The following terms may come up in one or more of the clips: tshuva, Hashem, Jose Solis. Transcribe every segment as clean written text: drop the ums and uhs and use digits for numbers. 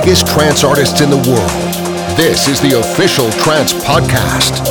biggest trance artists in the world. This is the official Trance Podcast.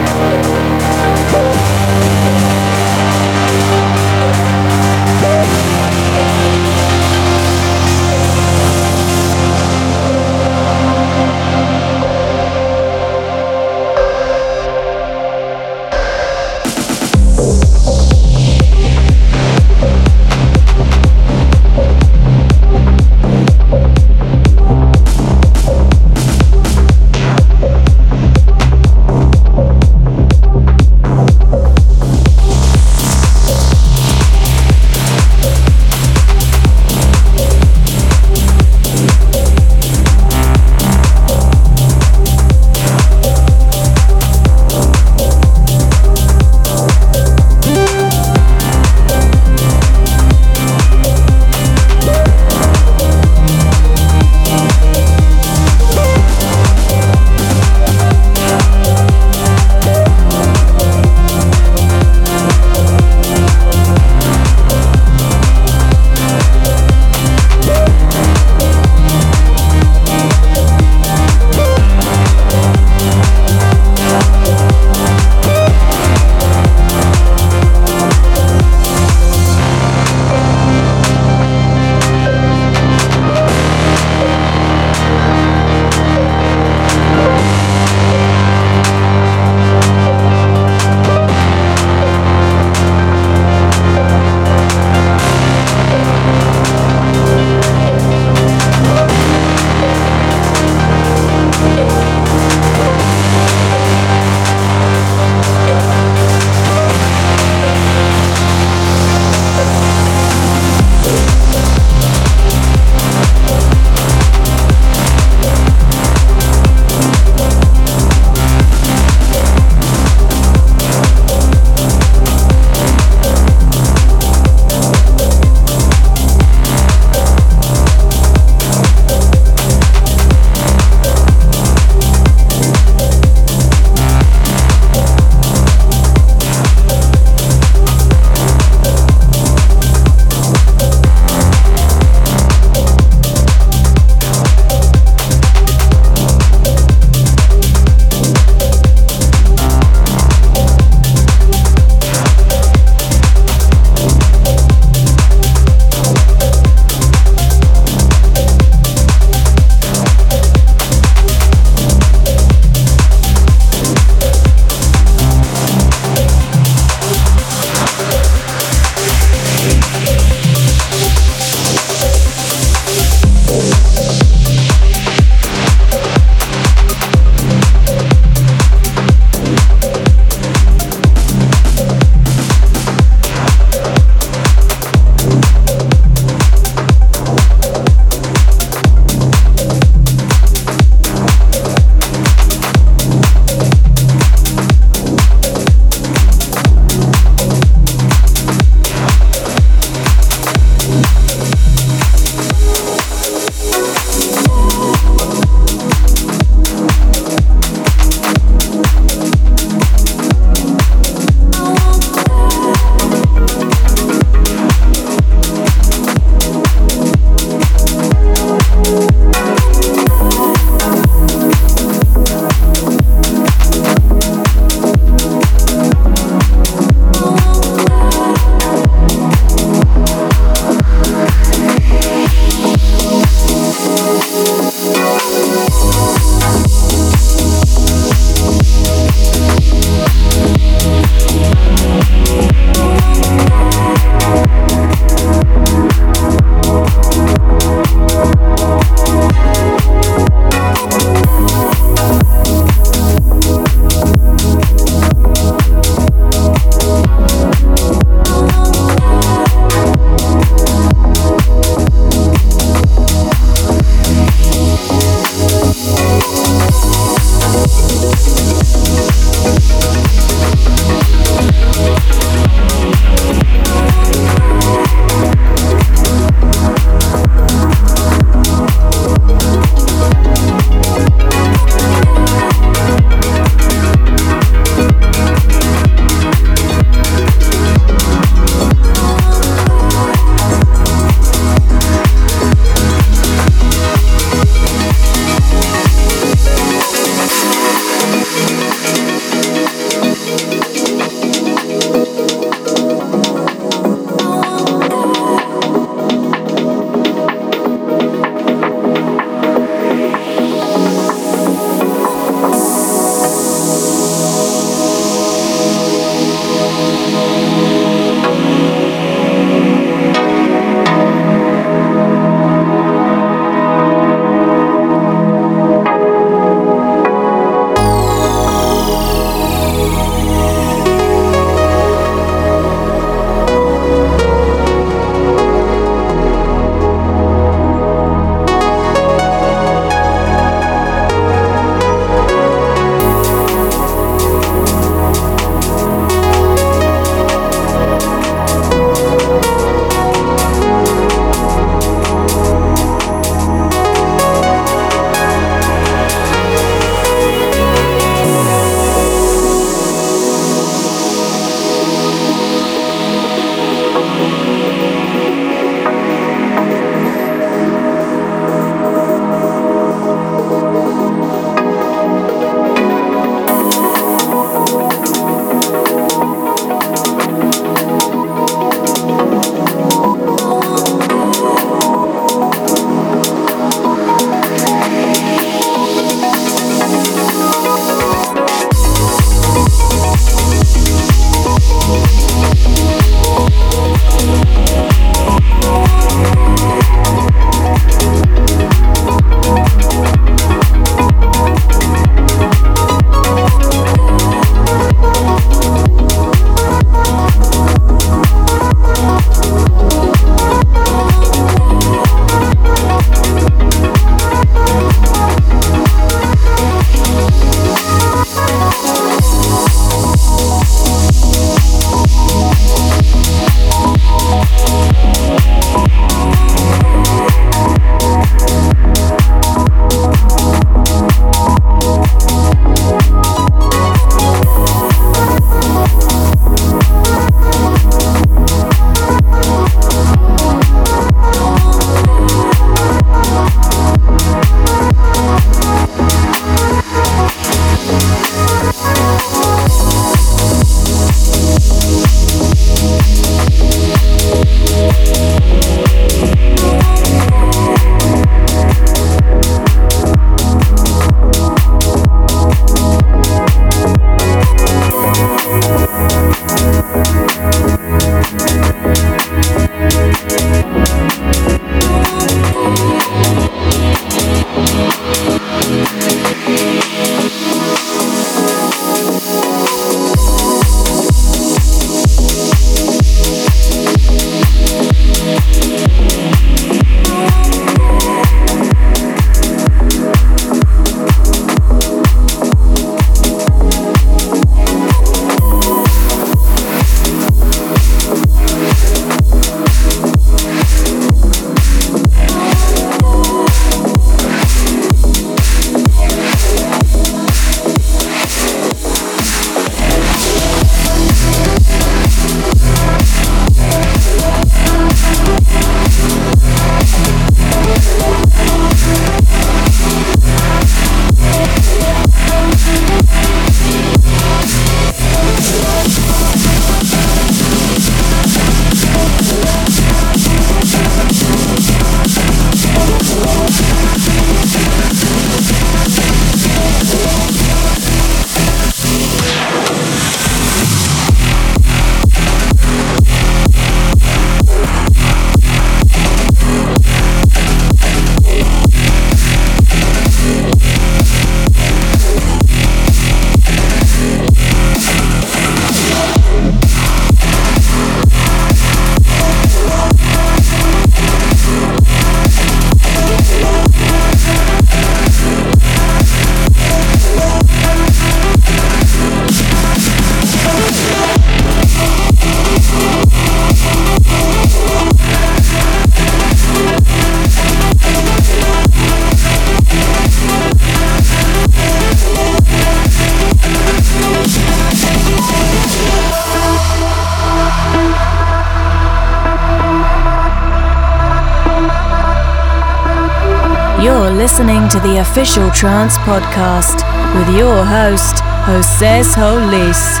listening to the Official Trance Podcast with your host, Jose Solis.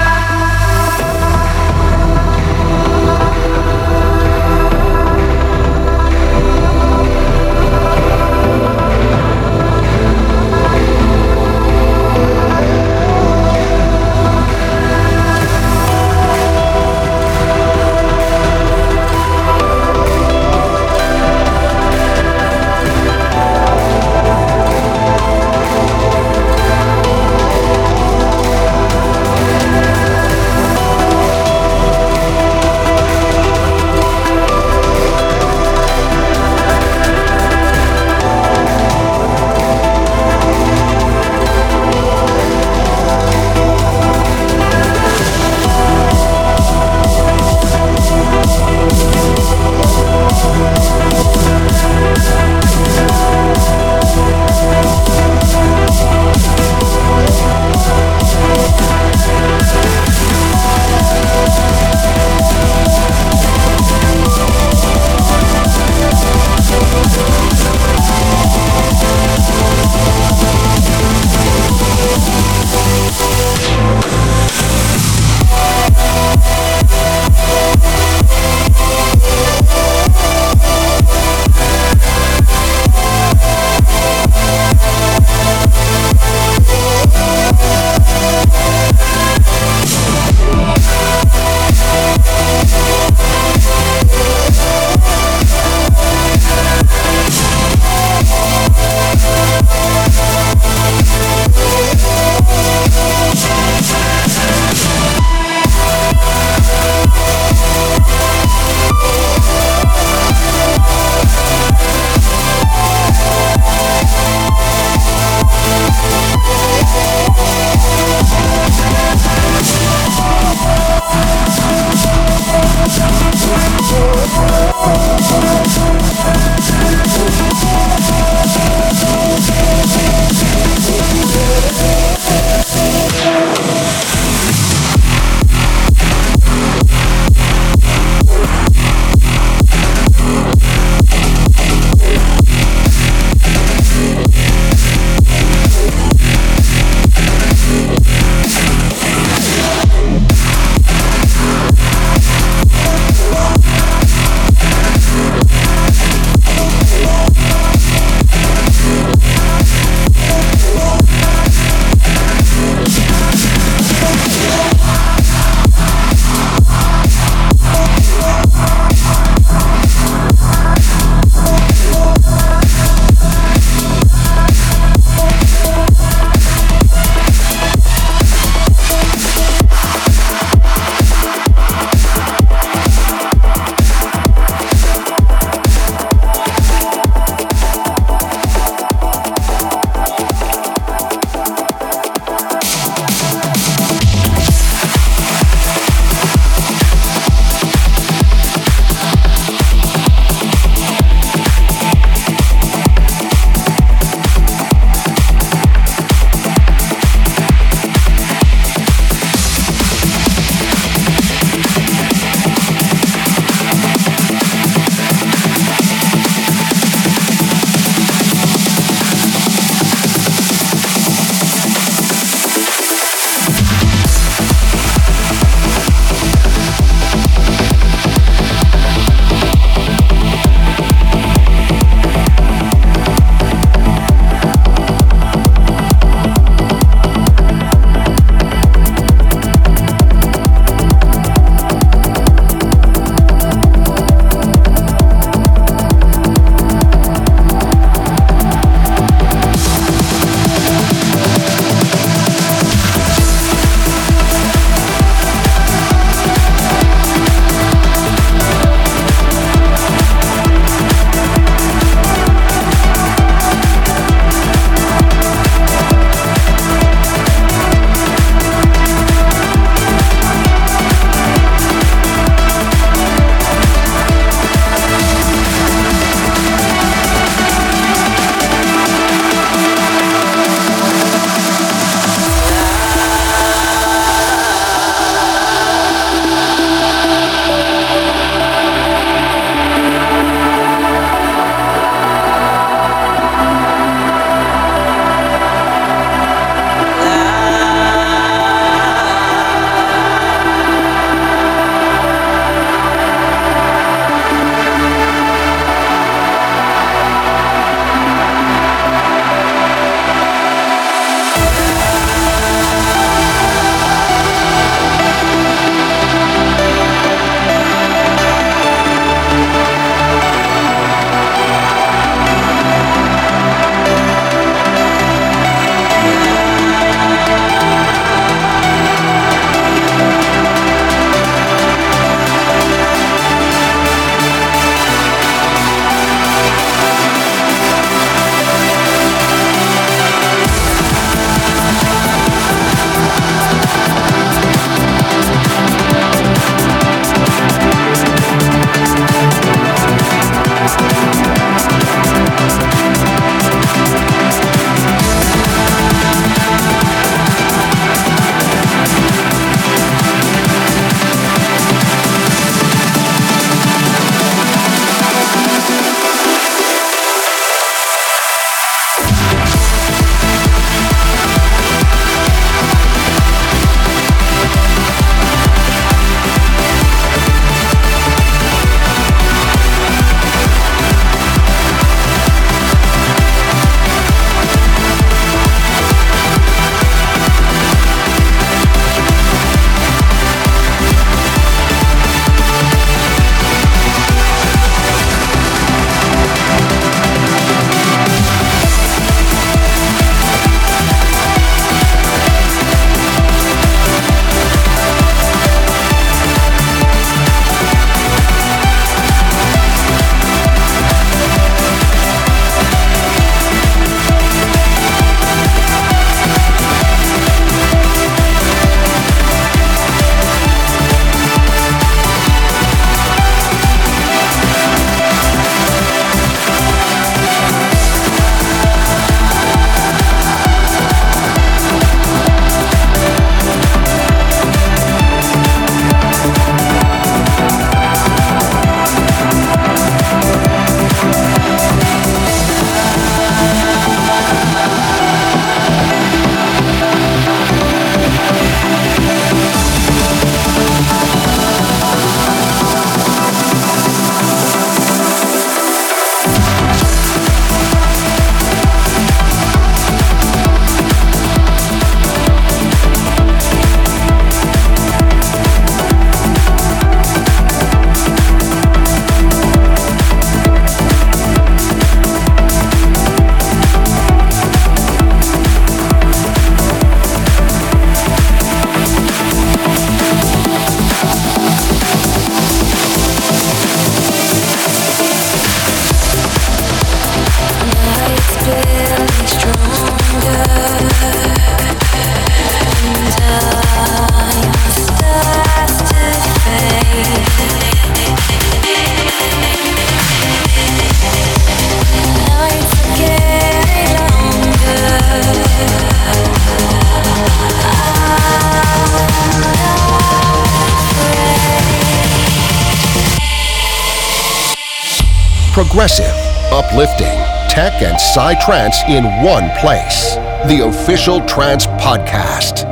progressive, uplifting, tech, and psy-trance in one place. The Official Trance Podcast.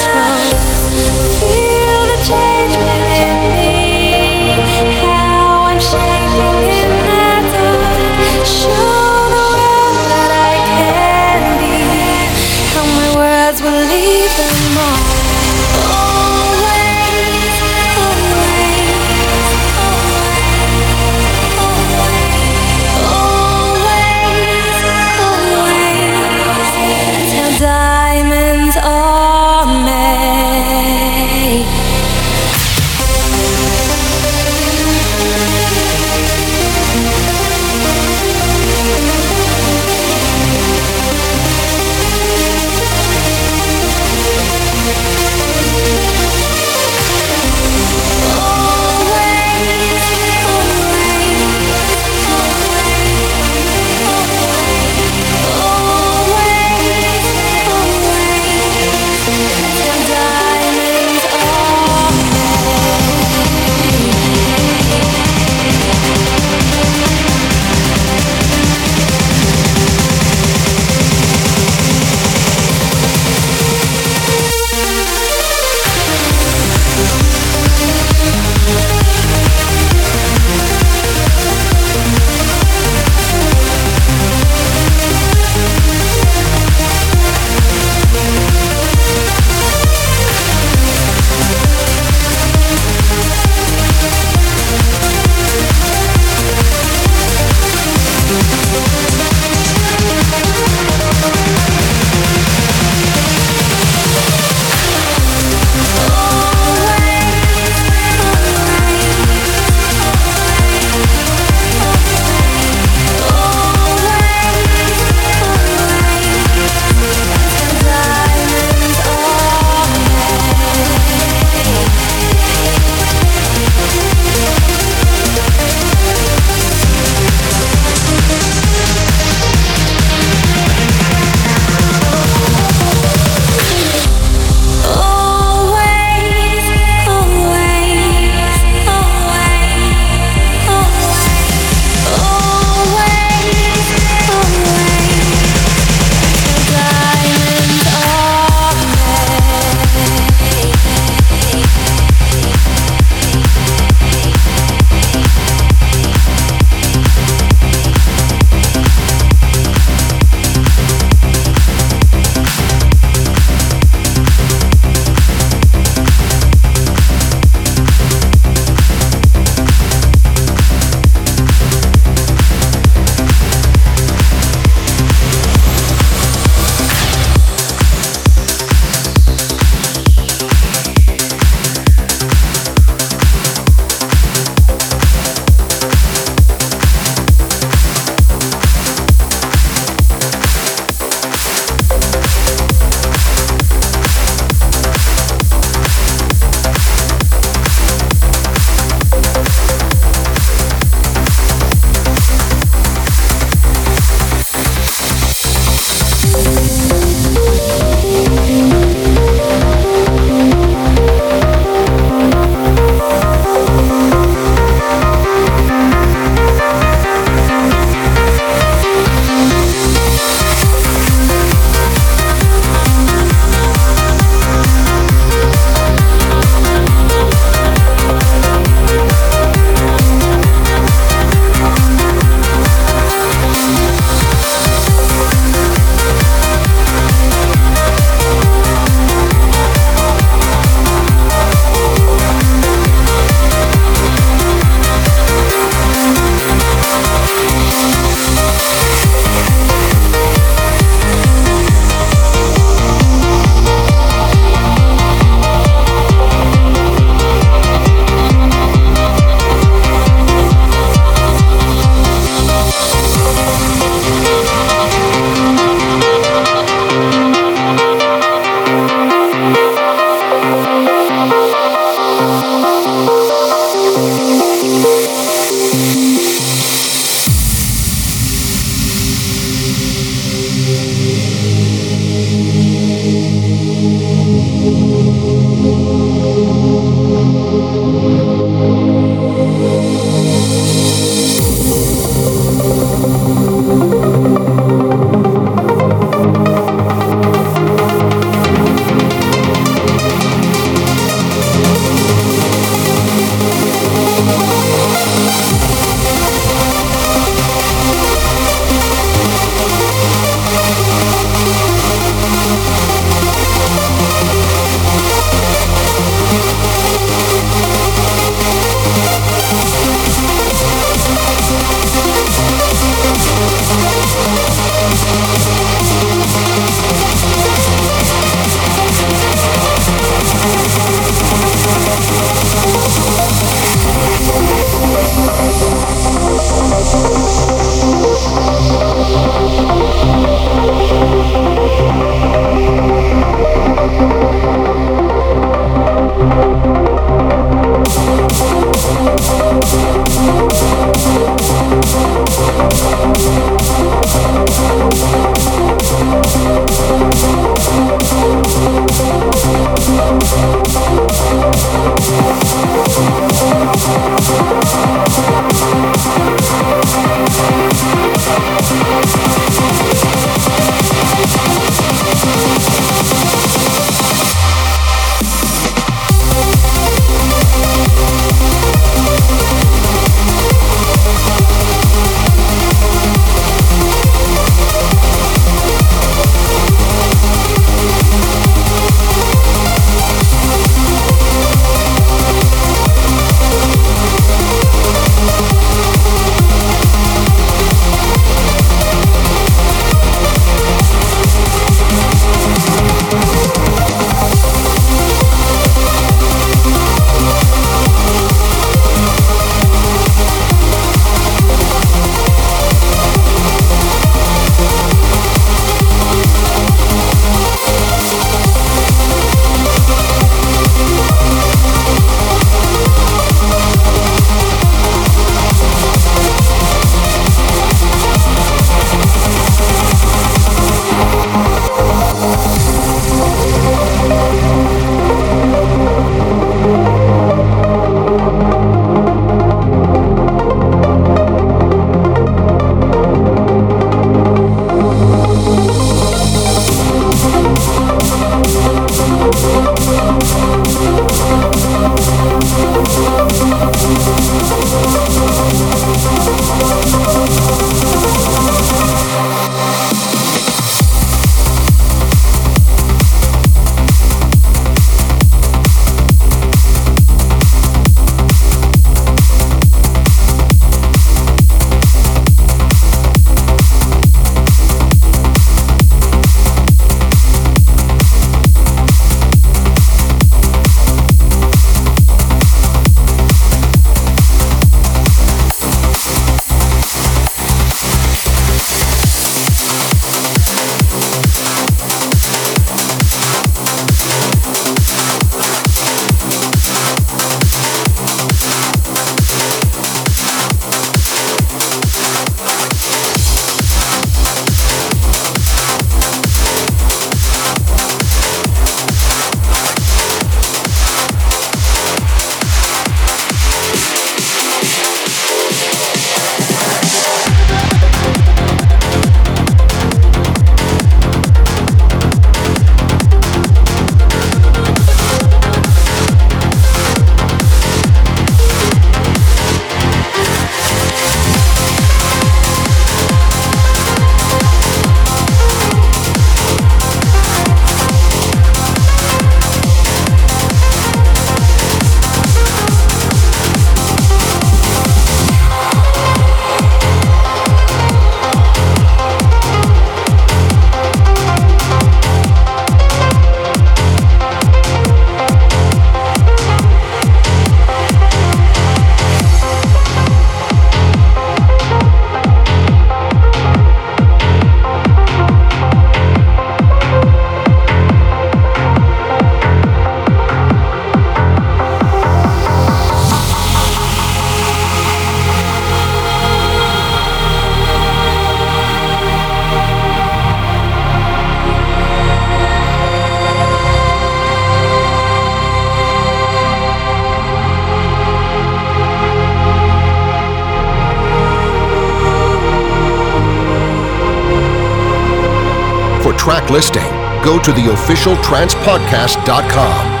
track listing, go to theofficialtrancepodcast.com.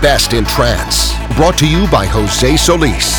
Best in Trance, brought to you by Jose Solis.